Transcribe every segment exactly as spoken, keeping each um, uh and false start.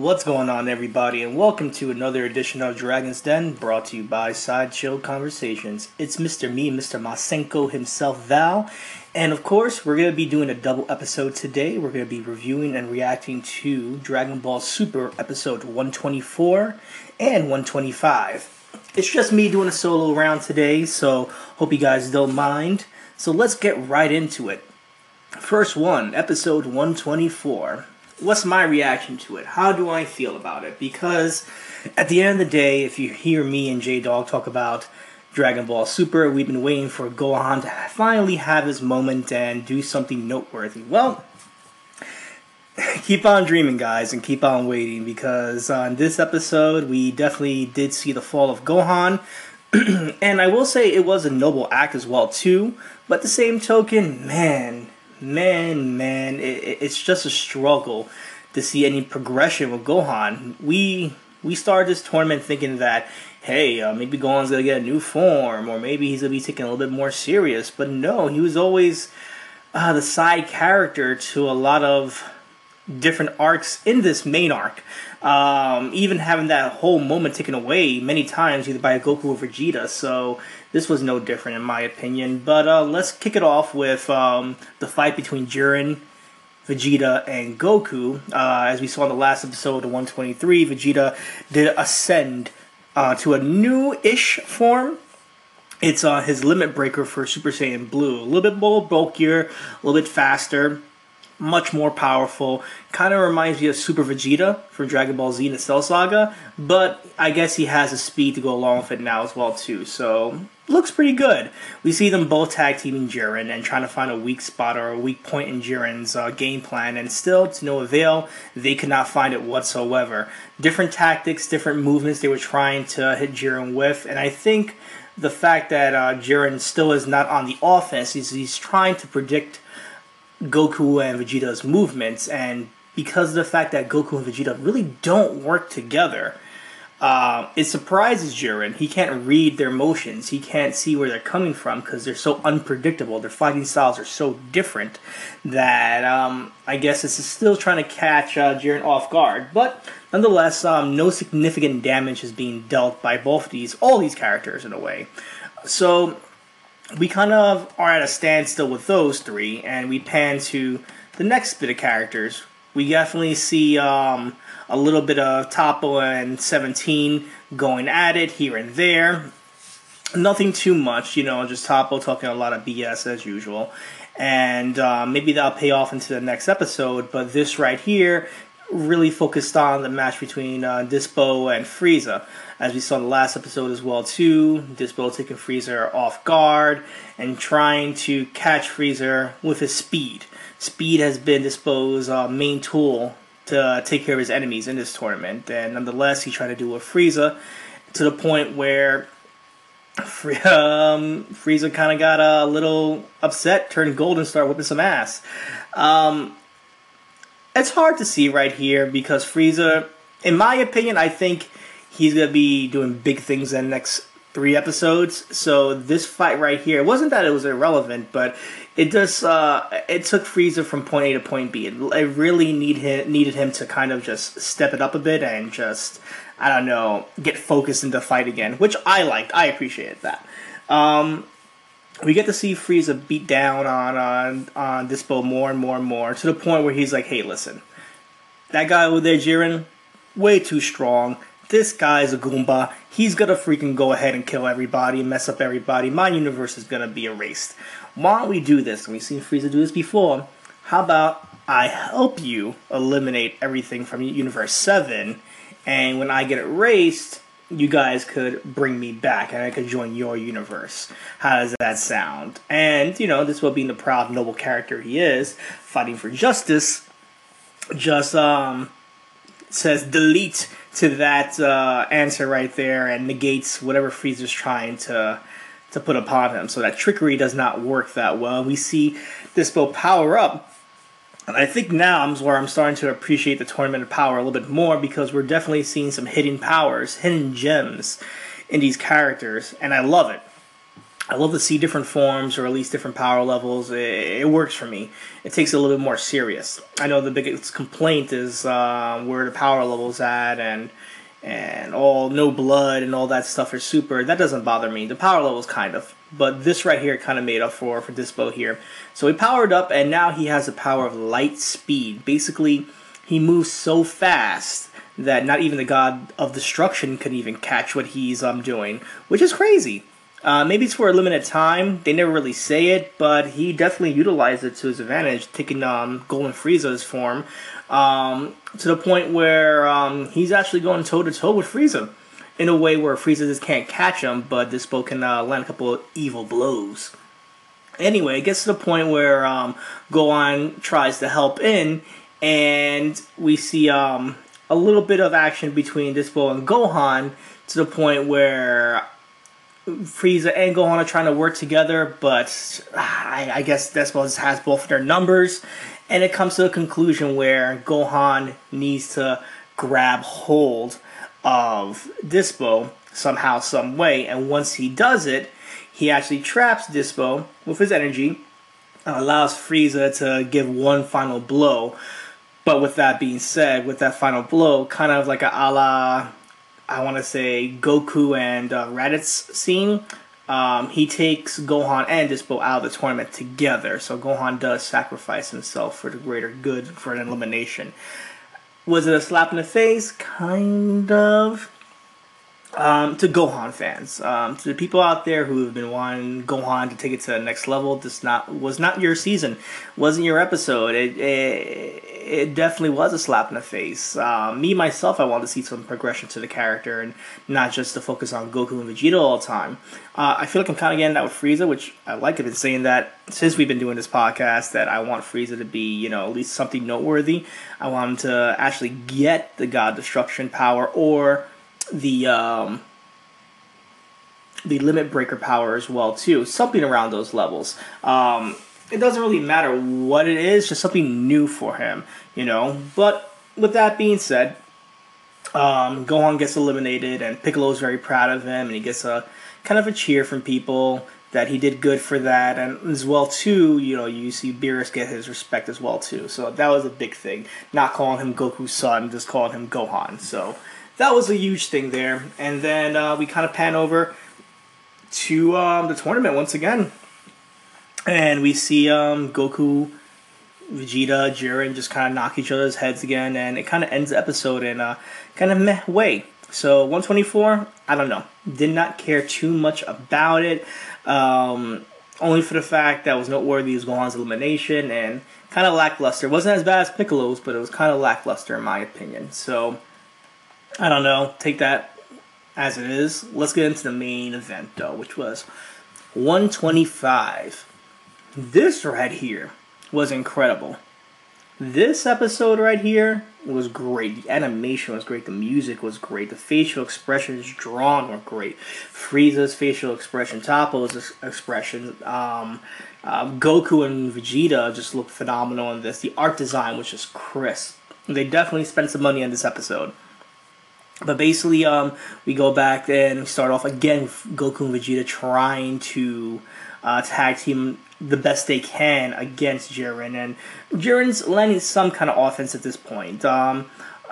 What's going on, everybody, and welcome to another edition of Dragon's Den, brought to you by Side Chill Conversations. It's Mister Me, Mister Masenko himself, Val, and of course, we're going to be doing a double episode today. We're going to be reviewing and reacting to Dragon Ball Super episode one twenty-four and one twenty-five. It's just me doing a solo round today, so hope you guys don't mind. So let's get right into it. First one, episode one twenty-four. What's my reaction to it? How do I feel about it? Because at the end of the day, if you hear me and J-Dog talk about Dragon Ball Super, we've been waiting for Gohan to finally have his moment and do something noteworthy. Well, keep on dreaming, guys, and keep on waiting, because on this episode, we definitely did see the fall of Gohan. And I will say it was a noble act as well, too. But at the same token, man... Man, man, it, it's just a struggle to see any progression with Gohan. We we started this tournament thinking that, hey, uh, maybe Gohan's going to get a new form, or maybe he's going to be taken a little bit more serious. But no, he was always uh, the side character to a lot of different arcs in this main arc. Um, even having that whole moment taken away many times, either by Goku or Vegeta. So this was no different, in my opinion. But uh, let's kick it off with um, the fight between Jiren, Vegeta, and Goku. Uh, as we saw in the last episode of one twenty-three, Vegeta did ascend uh, to a new-ish form. It's uh, his limit breaker for Super Saiyan Blue. A little bit more bulkier, a little bit faster, much more powerful. Kind of reminds me of Super Vegeta from Dragon Ball Z and the Cell Saga, but I guess he has the speed to go along with it now as well, too. So looks pretty good. We see them both tag teaming Jiren and trying to find a weak spot or a weak point in Jiren's uh, game plan, and still to no avail. They could not find it whatsoever. Different tactics, different movements they were trying to hit Jiren with, and I think the fact that uh, Jiren still is not on the offense, he's, he's trying to predict Goku and Vegeta's movements, and because of the fact that Goku and Vegeta really don't work together, uh, it surprises Jiren. He can't read their motions. He can't see where they're coming from because they're so unpredictable. Their fighting styles are so different that um, I guess it's still trying to catch uh, Jiren off guard. But nonetheless, um, no significant damage is being dealt by both these, all these characters in a way. So we kind of are at a standstill with those three, and we pan to the next bit of characters. We definitely see um, a little bit of Toppo and seventeen going at it here and there. nothing too much, you know, just Toppo talking a lot of B S as usual. And uh, maybe that'll pay off into the next episode, but this right here really focused on the match between uh, Dyspo and Frieza. As we saw in the last episode as well, too, Dyspo taking Frieza off guard and trying to catch Frieza with his speed. Speed has been Dyspo's uh, main tool to take care of his enemies in this tournament. And nonetheless, he tried to do it with Frieza to the point where um, Frieza kind of got a little upset, turned gold, and started whipping some ass. Um, it's hard to see right here because Frieza, in my opinion, I think he's going to be doing big things in the next three episodes. So this fight right here, it wasn't that it was irrelevant, but it just uh, it took Frieza from point A to point B. It, it really need him, needed him to kind of just step it up a bit and just, I don't know, get focused into fight again, which I liked. I appreciated that. Um, we get to see Frieza beat down on, on, on Dyspo more and more and more to the point where he's like, hey, listen, that guy over there, Jiren, way too strong. This guy's a Goomba. He's gonna freaking go ahead and kill everybody, mess up everybody. My universe is gonna be erased. Why don't we do this? And we've seen Frieza do this before. How about I help you eliminate everything from Universe seven, and when I get erased, you guys could bring me back, and I could join your universe. How does that sound? And, you know, this will be the proud, noble character he is, fighting for justice, just, um... says delete to that uh, answer right there and negates whatever Frieza's trying to to put upon him. So that trickery does not work that well. We see Dyspo power up. And I think now is where I'm starting to appreciate the Tournament of Power a little bit more, because we're definitely seeing some hidden powers, hidden gems in these characters. And I love it. I love to see different forms, or at least different power levels. It, it works for me. It takes it a little bit more serious. I know the biggest complaint is uh, where the power level's at, and and all no blood and all that stuff for Super. That doesn't bother me. The power levels kind of, but this right here kind of made up for for Dyspo here. So he powered up, and now he has the power of light speed. Basically, he moves so fast that not even the God of Destruction could even catch what he's um doing, which is crazy. Uh, maybe it's for a limited time. They never really say it, but he definitely utilized it to his advantage, taking um, Golden Frieza's form um, to the point where um, he's actually going toe-to-toe with Frieza in a way where Frieza just can't catch him, but Dyspo can uh, land a couple of evil blows. Anyway, it gets to the point where um, Gohan tries to help in, and we see um, a little bit of action between Dyspo and Gohan to the point where Frieza and Gohan are trying to work together, but I, I guess Dyspo has both of their numbers, and it comes to a conclusion where Gohan needs to grab hold of Dyspo somehow, some way, and once he does it, he actually traps Dyspo with his energy and allows Frieza to give one final blow. But with that being said, with that final blow, kind of like a a la, I want to say, Goku and uh, Raditz scene, um, he takes Gohan and Dyspo out of the tournament together. So Gohan does sacrifice himself for the greater good, for an elimination. Was it a slap in the face? Kind of. Um, to Gohan fans, um, to the people out there who have been wanting Gohan to take it to the next level, this not was not your season, wasn't your episode. It it, it definitely was a slap in the face. Uh, me myself, I wanted to see some progression to the character and not just to focus on Goku and Vegeta all the time. Uh, I feel like I'm kind of getting that with Frieza, which I like. I've been saying that since we've been doing this podcast that I want Frieza to be, you know, at least something noteworthy. I want him to actually get the God Destruction power or the um, the Limit Breaker power as well, too. Something around those levels. Um, it doesn't really matter what it is, just something new for him, you know. But with that being said, um, Gohan gets eliminated, and Piccolo is very proud of him, and he gets a kind of a cheer from people that he did good for that, and as well, too, you know, you see Beerus get his respect as well, too. So that was a big thing. Not calling him Goku's son, just calling him Gohan, so that was a huge thing there. And then uh, we kind of pan over to um, the tournament once again. And we see um, Goku, Vegeta, Jiren just kind of knock each other's heads again. And it kind of ends the episode in a kind of meh way. So one twenty-four I don't know. Did not care too much about it. Um, only for the fact that was noteworthy is Gohan's elimination and kind of lackluster. It wasn't as bad as Piccolo's, but it was kind of lackluster in my opinion. So, I don't know. Take that as it is. Let's get into the main event, though, which was one twenty-five. This right here was incredible. This episode right here was great. The animation was great. The music was great. The facial expressions drawn were great. Frieza's facial expression, Toppo's expression, um, uh, Goku and Vegeta just looked phenomenal in this. The art design was just crisp. They definitely spent some money on this episode. But basically, um, we go back and we start off again with Goku and Vegeta trying to uh, tag team the best they can against Jiren, and Jiren's landing some kind of offense at this point. Um,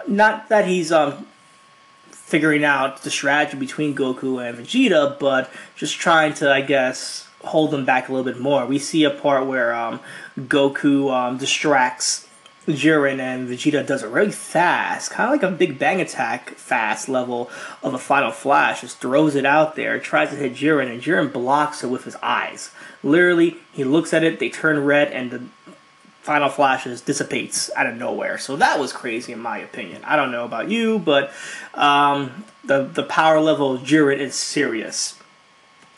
not that he's um, figuring out the strategy between Goku and Vegeta, but just trying to, I guess, hold them back a little bit more. We see a part where um, Goku um, distracts Jiren, and Vegeta does it really fast, kind of like a Big Bang Attack fast level of a Final Flash, just throws it out there, tries to hit Jiren, and Jiren blocks it with his eyes. Literally, he looks at it, they turn red, and the Final Flash just dissipates out of nowhere. So that was crazy in my opinion. I don't know about you, but um, the, the power level of Jiren is serious.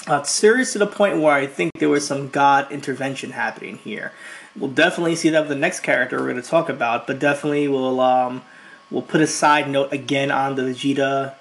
Uh, serious to the point where I think there was some God intervention happening here. We'll definitely see that with the next character we're going to talk about, but definitely we'll um, we'll put a side note again on the Vegeta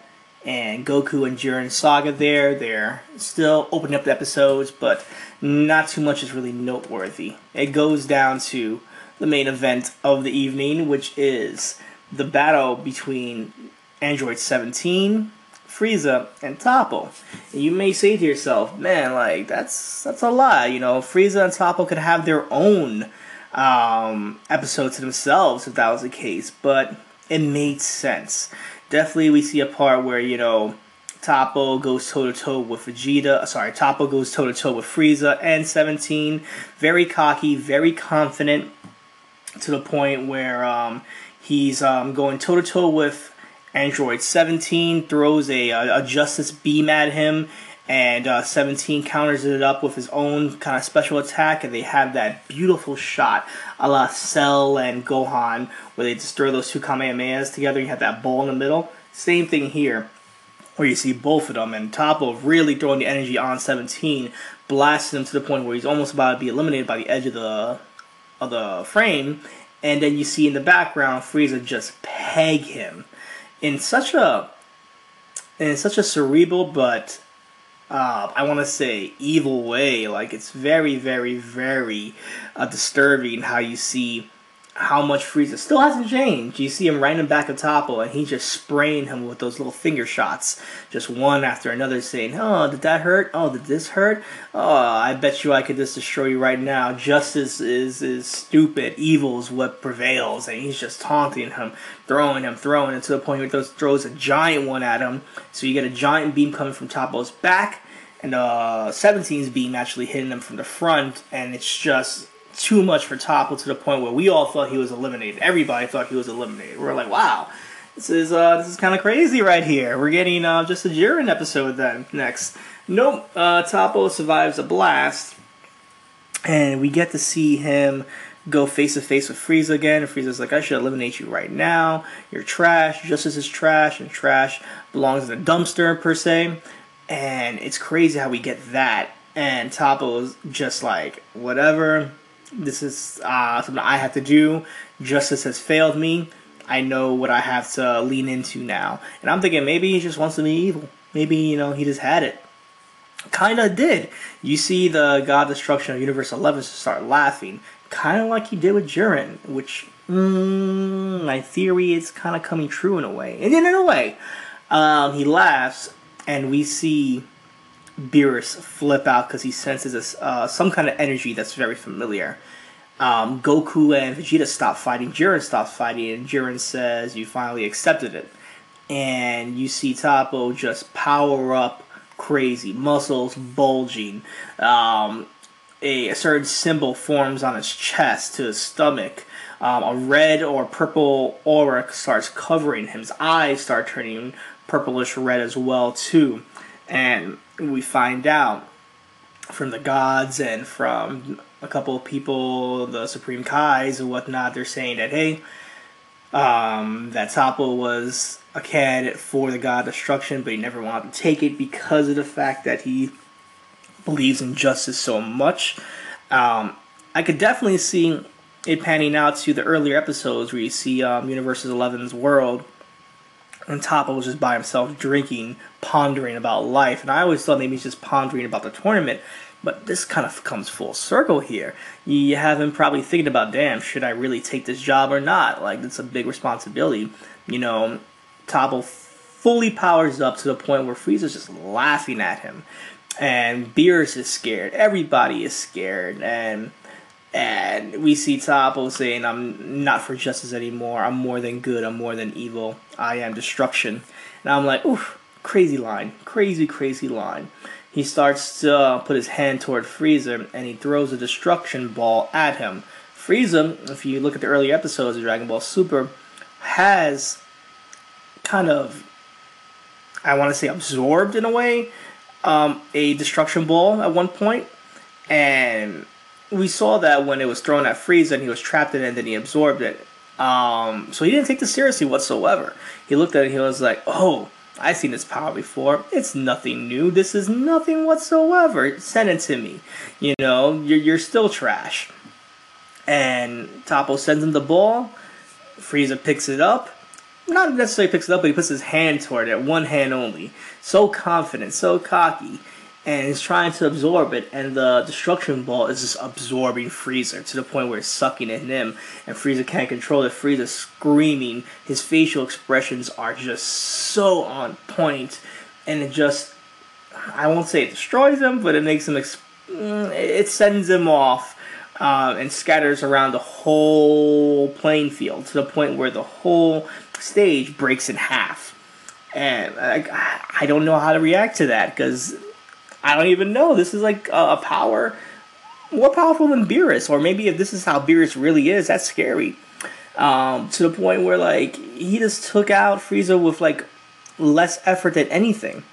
and Goku and Jiren saga there. They're still opening up the episodes, but not too much is really noteworthy. It goes down to the main event of the evening, which is the battle between Android seventeen, Frieza, and Toppo. And you may say to yourself, man, like, that's that's a lot. You know, Frieza and Toppo could have their own um, episode to themselves if that was the case, but it made sense. Definitely we see a part where, you know, Toppo goes toe-to-toe with Vegeta, sorry, Toppo goes toe-to-toe with Frieza and seventeen, very cocky, very confident, to the point where um, he's um, going toe-to-toe with Android seventeen, throws a, a justice beam at him, and uh, seventeen counters it up with his own kind of special attack, and they have that beautiful shot a la Cell and Gohan, where they just throw those two Kamehamehas together, you have that ball in the middle. Same thing here, where you see both of them, and Toppo really throwing the energy on seventeen, blasting him to the point where he's almost about to be eliminated by the edge of the of the frame, and then you see in the background, Frieza just peg him. In such a, in such a cerebral but, uh, I want to say evil way. Like, it's very, very, very uh, disturbing how you see how much Frieza still hasn't changed. You see him right in the back of Toppo, and he's just spraying him with those little finger shots, just one after another, saying, "Oh, did that hurt? Oh, did this hurt? Oh, I bet you I could just destroy you right now. Justice is is stupid. Evil is what prevails." And he's just taunting him, throwing him, throwing him, to the point where he throws a giant one at him. So you get a giant beam coming from Toppo's back, and uh, seventeen's beam actually hitting him from the front, and it's just too much for Toppo, to the point where we all thought he was eliminated. Everybody thought he was eliminated. We're like, wow, this is uh, this is kind of crazy right here. We're getting uh, just a Jiren episode then next. Nope, uh, Toppo survives a blast, and we get to see him go face to face with Frieza again. And Frieza's like, "I should eliminate you right now. You're trash. Justice is trash, and trash belongs in a dumpster per se." And it's crazy how we get that. And Toppo's just like, whatever. This is uh, something I have to do. Justice has failed me. I know what I have to lean into now. And I'm thinking maybe he just wants to be evil. Maybe, you know, he just had it. Kind of did. You see the God Destruction of Universe eleven start laughing. Kind of like he did with Jiren. Which, mm, my theory is kind of coming true in a way. And in a way, um, he laughs. And we see Beerus flip out because he senses uh, some kind of energy that's very familiar. Um, Goku and Vegeta stop fighting. Jiren stops fighting, and Jiren says, "You finally accepted it." And you see Toppo just power up crazy, muscles bulging. Um, a, a certain symbol forms on his chest to his stomach. Um, a red or purple aura starts covering him. His eyes start turning purplish red as well too. And we find out from the gods and from a couple of people, the Supreme Kais and whatnot, they're saying that, hey, um, that Toppo was a candidate for the god destruction, but he never wanted to take it because of the fact that he believes in justice so much. Um, I could definitely see it panning out to the earlier episodes where you see um, Universes eleven's world, and Toppo was just by himself drinking, pondering about life. And I always thought maybe he's just pondering about the tournament. But this kind of comes full circle here. You have him probably thinking about, damn, should I really take this job or not? Like, it's a big responsibility. You know, Toppo fully powers up to the point where Frieza's just laughing at him. And Beerus is scared. Everybody is scared. And and we see Toppo saying, I'm not for justice anymore. I'm more than good. I'm more than evil. I am destruction. And I'm like, oof, crazy line. Crazy, crazy line. He starts to uh, put his hand toward Frieza, and he throws a destruction ball at him. Frieza, if you look at the earlier episodes of Dragon Ball Super, has kind of, I want to say absorbed in a way, um, a destruction ball at one point. And we saw that when it was thrown at Frieza, and he was trapped in it, and then he absorbed it. Um, so he didn't take this seriously whatsoever. He looked at it, and he was like, oh, I've seen this power before. It's nothing new. This is nothing whatsoever. Send it to me. You know, you're, you're still trash. And Toppo sends him the ball. Frieza picks it up. Not necessarily picks it up, but he puts his hand toward it. One hand only. So confident, so cocky. And he's trying to absorb it. And the destruction ball is just absorbing Frieza to the point where it's sucking at him. And Frieza can't control it. Frieza's screaming. His facial expressions are just so on point. And it just, I won't say it destroys him, but it makes him, exp- it sends him off uh, and scatters around the whole playing field to the point where the whole stage breaks in half. And I, I don't know how to react to that because I don't even know. This is like a power more powerful than Beerus. Or maybe if this is how Beerus really is, that's scary. Um, to the point where, like, he just took out Frieza with, like, less effort than anything.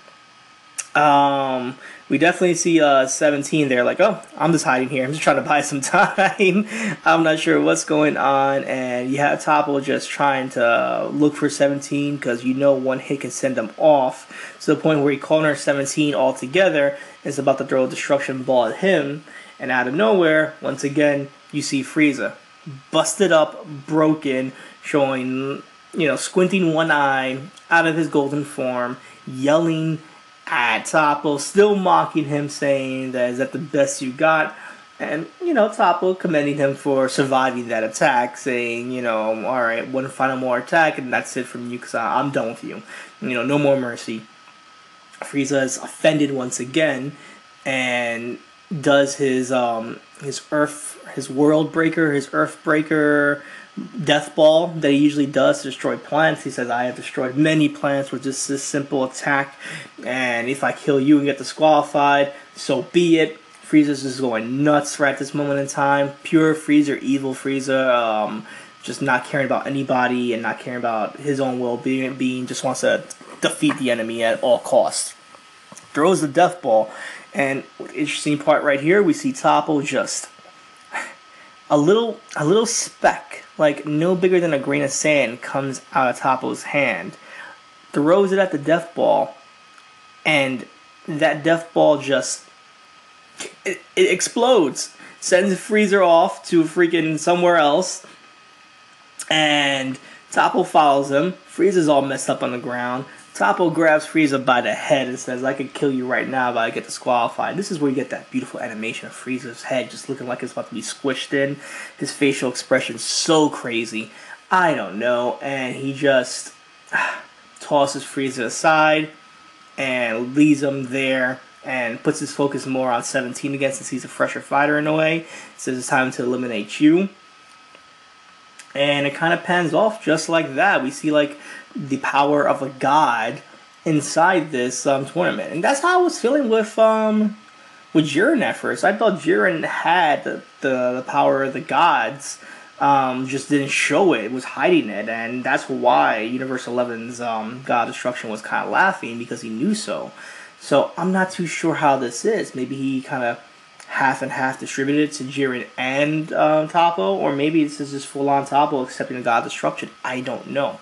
Um, we definitely see uh, seventeen there, like, oh, I'm just hiding here. I'm just trying to buy some time. I'm not sure what's going on. And you have Toppo just trying to look for seventeen because you know one hit can send them off to the point where he corners seventeen altogether. Is about to throw a destruction ball at him. And out of nowhere, once again, you see Frieza busted up, broken, showing, you know, squinting one eye out of his golden form, yelling at Toppo, still mocking him, saying that is that the best you got? And, you know, Toppo commending him for surviving that attack, saying, you know, all right, one final more attack, and that's it from you, because I'm done with you. You know, no more mercy. Frieza is offended once again, and does his, um, his Earth, his World Breaker, his Earth Breaker death ball that he usually does to destroy planets. He says, I have destroyed many planets with just this simple attack, and if I kill you and get disqualified, so be it. Frieza's just going nuts right at this moment in time. Pure Frieza, evil Frieza, um, just not caring about anybody and not caring about his own well-being, being, just wants to defeat the enemy at all costs. Throws the death ball, and interesting part right here, we see Toppo just a little, a little speck, like no bigger than a grain of sand, comes out of Toppo's hand, throws it at the death ball, and that death ball just it, it explodes, sends Frieza off to freaking somewhere else, and Toppo follows him. Frieza's all messed up on the ground. Toppo grabs Frieza by the head and says, I could kill you right now, but I get disqualified. This is where you get that beautiful animation of Frieza's head just looking like it's about to be squished in. His facial expression so crazy. I don't know. And he just ah, tosses Frieza aside and leaves him there and puts his focus more on seventeen again since he's a fresher fighter in a way. Says it's time to eliminate you. And it kind of pans off just like that. We see, like, the power of a god inside this um, tournament. And that's how I was feeling with um with Jiren at first. I thought Jiren had the, the, the power of the gods um, just didn't show it, was hiding it, and that's why Universe eleven's um, God of Destruction was kind of laughing, because he knew so. So I'm not too sure how this is. Maybe he kind of half and half distributed to Jiren and uh, Toppo, or maybe this is just full-on Toppo accepting the God of Destruction. I don't know.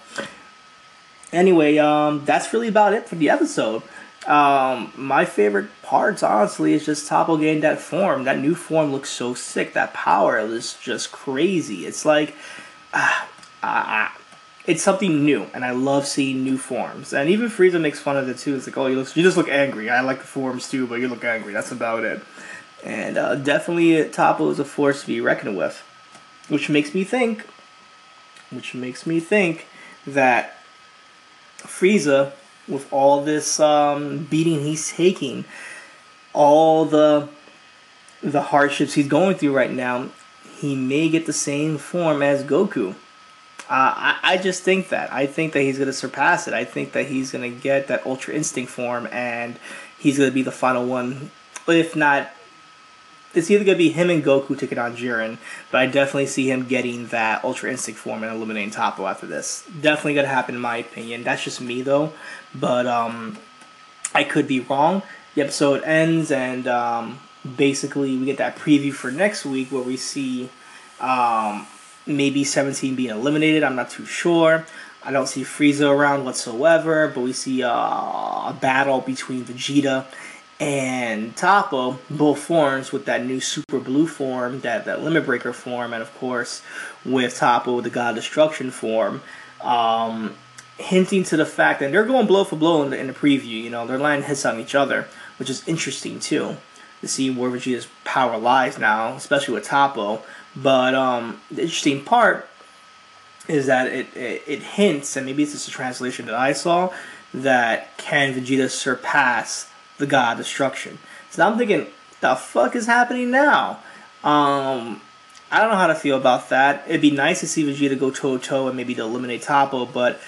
Anyway, um, that's really about it for the episode. Um, my favorite parts, honestly, is just Toppo getting that form. That new form looks so sick. That power is just crazy. It's like, ah, ah, ah. It's something new, and I love seeing new forms. And even Frieza makes fun of it, too. It's like, oh, you, look, you just look angry. I like the forms, too, but you look angry. That's about it. And uh, definitely Toppo is a force to be reckoned with. Which makes me think, which makes me think that Frieza, with all this um, beating he's taking, all the the hardships he's going through right now, he may get the same form as Goku. Uh, I, I just think that. I think that he's going to surpass it. I think that he's going to get that Ultra Instinct form, and he's going to be the final one. If not, it's either going to be him and Goku taking on Jiren, but I definitely see him getting that Ultra Instinct form and eliminating Toppo after this. Definitely going to happen in my opinion. That's just me, though. But um, I could be wrong. The episode ends, and um, basically we get that preview for next week where we see um, maybe seventeen being eliminated. I'm not too sure. I don't see Frieza around whatsoever, but we see uh, a battle between Vegeta and Toppo, both forms, with that new Super Blue form, that, that Limit Breaker form, and of course with Toppo with the God of Destruction form, um, hinting to the fact that they're going blow for blow in the, in the preview. You know, they're landing hits on each other, which is interesting too, to see where Vegeta's power lies now, especially with Toppo. But um, the interesting part is that it, it, it hints, and maybe it's just a translation that I saw, that can Vegeta surpass the God of Destruction? So I'm thinking, the fuck is happening now? Um, I don't know how to feel about that. It'd be nice to see Vegeta go toe-to-toe and maybe to eliminate Toppo, but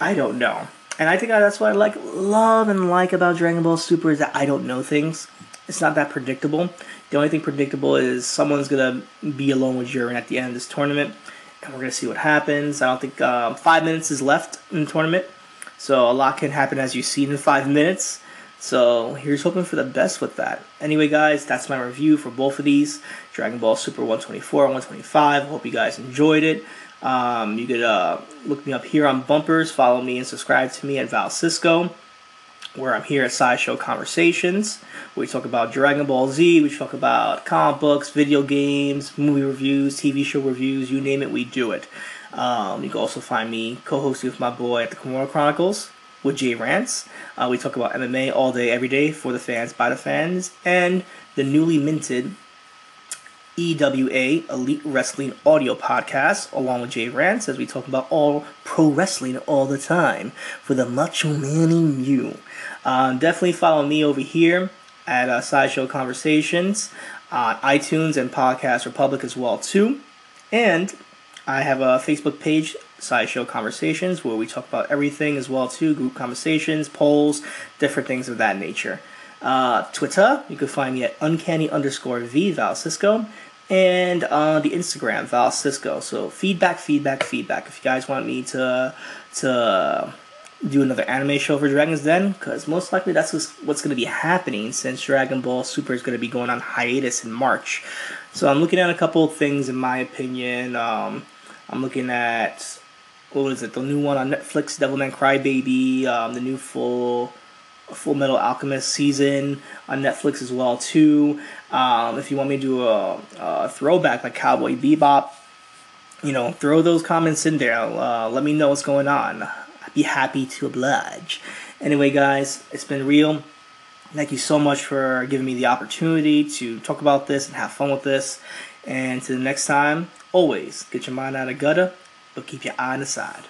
I don't know. And I think that's what I like, love and like about Dragon Ball Super is that I don't know things. It's not that predictable. The only thing predictable is someone's going to be alone with Jiren at the end of this tournament, and we're going to see what happens. I don't think uh, five minutes is left in the tournament, so a lot can happen as you see in five minutes. So here's hoping for the best with that. Anyway, guys, that's my review for both of these, Dragon Ball Super one twenty-four and one twenty-five. Hope you guys enjoyed it. Um, you could uh, look me up here on Bumpers, follow me and subscribe to me at Val Cisco, where I'm here at Side Chill Conversations, where we talk about Dragon Ball Z, we talk about comic books, video games, movie reviews, T V show reviews, you name it, we do it. Um, you can also find me co-hosting with my boy at the Kimura Chronicles with Jay Rance. Uh, we talk about M M A all day, every day, for the fans, by the fans, and the newly minted E W A Elite Wrestling Audio Podcast, along with Jay Rance, as we talk about all pro wrestling all the time for the Macho Man in you. Uh, definitely follow me over here at uh, Sideshow Conversations on iTunes and Podcast Republic as well, too. And I have a Facebook page, Sideshow Conversations, where we talk about everything as well, too. Group conversations, polls, different things of that nature. Uh, Twitter, you can find me at Uncanny underscore V, Val Cisco. And on uh, the Instagram, Val Cisco. So feedback, feedback, feedback. If you guys want me to to do another anime show for Dragon's Den, because most likely that's what's going to be happening since Dragon Ball Super is going to be going on hiatus in March. So I'm looking at a couple of things, in my opinion. Um, I'm looking at, what is it, the new one on Netflix, Devilman Crybaby, um, the new full... Full Metal Alchemist season on Netflix as well, too. Um, if you want me to do a, a throwback like Cowboy Bebop, you know, throw those comments in there. Uh, let me know what's going on. I'd be happy to oblige. Anyway, guys, it's been real. Thank you so much for giving me the opportunity to talk about this and have fun with this. And to the next time, always get your mind out of gutter, but keep your eye on the side.